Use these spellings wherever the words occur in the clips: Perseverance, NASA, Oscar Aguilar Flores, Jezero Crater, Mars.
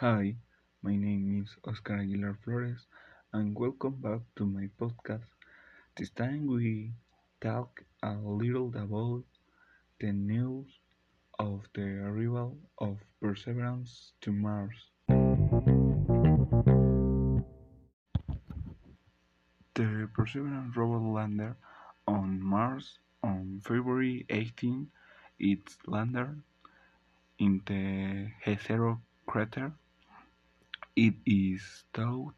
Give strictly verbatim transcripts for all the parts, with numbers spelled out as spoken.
Hi, my name is Oscar Aguilar Flores, and welcome back to my podcast. This time we talk a little about the news of the arrival of Perseverance to Mars. The Perseverance rover lander on Mars on February eighteenth. Its lander in the Jezero Crater. It is thought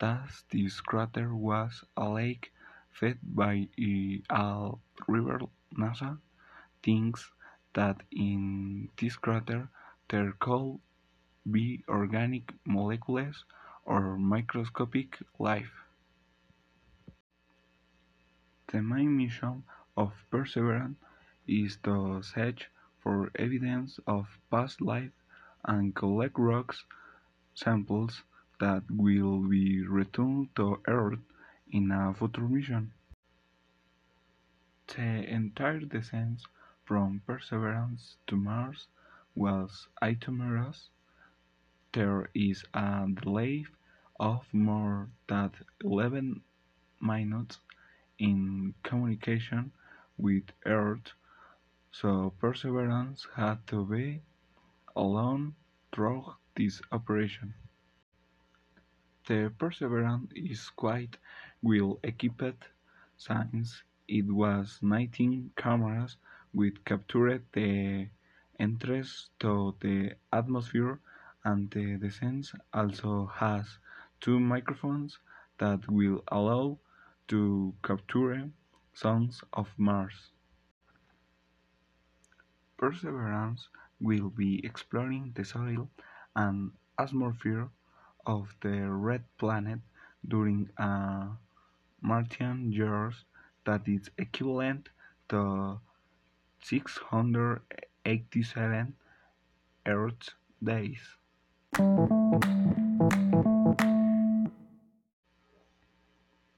that this crater was a lake fed by a river. NASA thinks that in this crater there could be organic molecules or microscopic life. The main mission of Perseverance is to search for evidence of past life and collect rocks samples that will be returned to Earth in a future mission. The entire descent from Perseverance to Mars was itinerous. There is a delay of more than eleven minutes in communication with Earth, so Perseverance had to be alone throughout this operation. The Perseverance is quite well equipped since it was nineteen cameras which captured the entrance to the atmosphere, and the descent also has two microphones that will allow to capture sounds of Mars. Perseverance will be exploring the soil and atmosphere of the red planet during a Martian year that is equivalent to six hundred eighty-seven Earth days.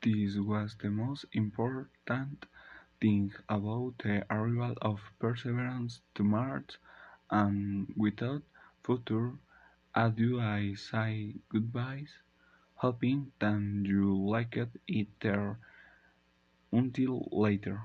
This was the most important thing about the arrival of Perseverance to Mars, and without further ado I say goodbyes, hoping that you liked it there. Until later.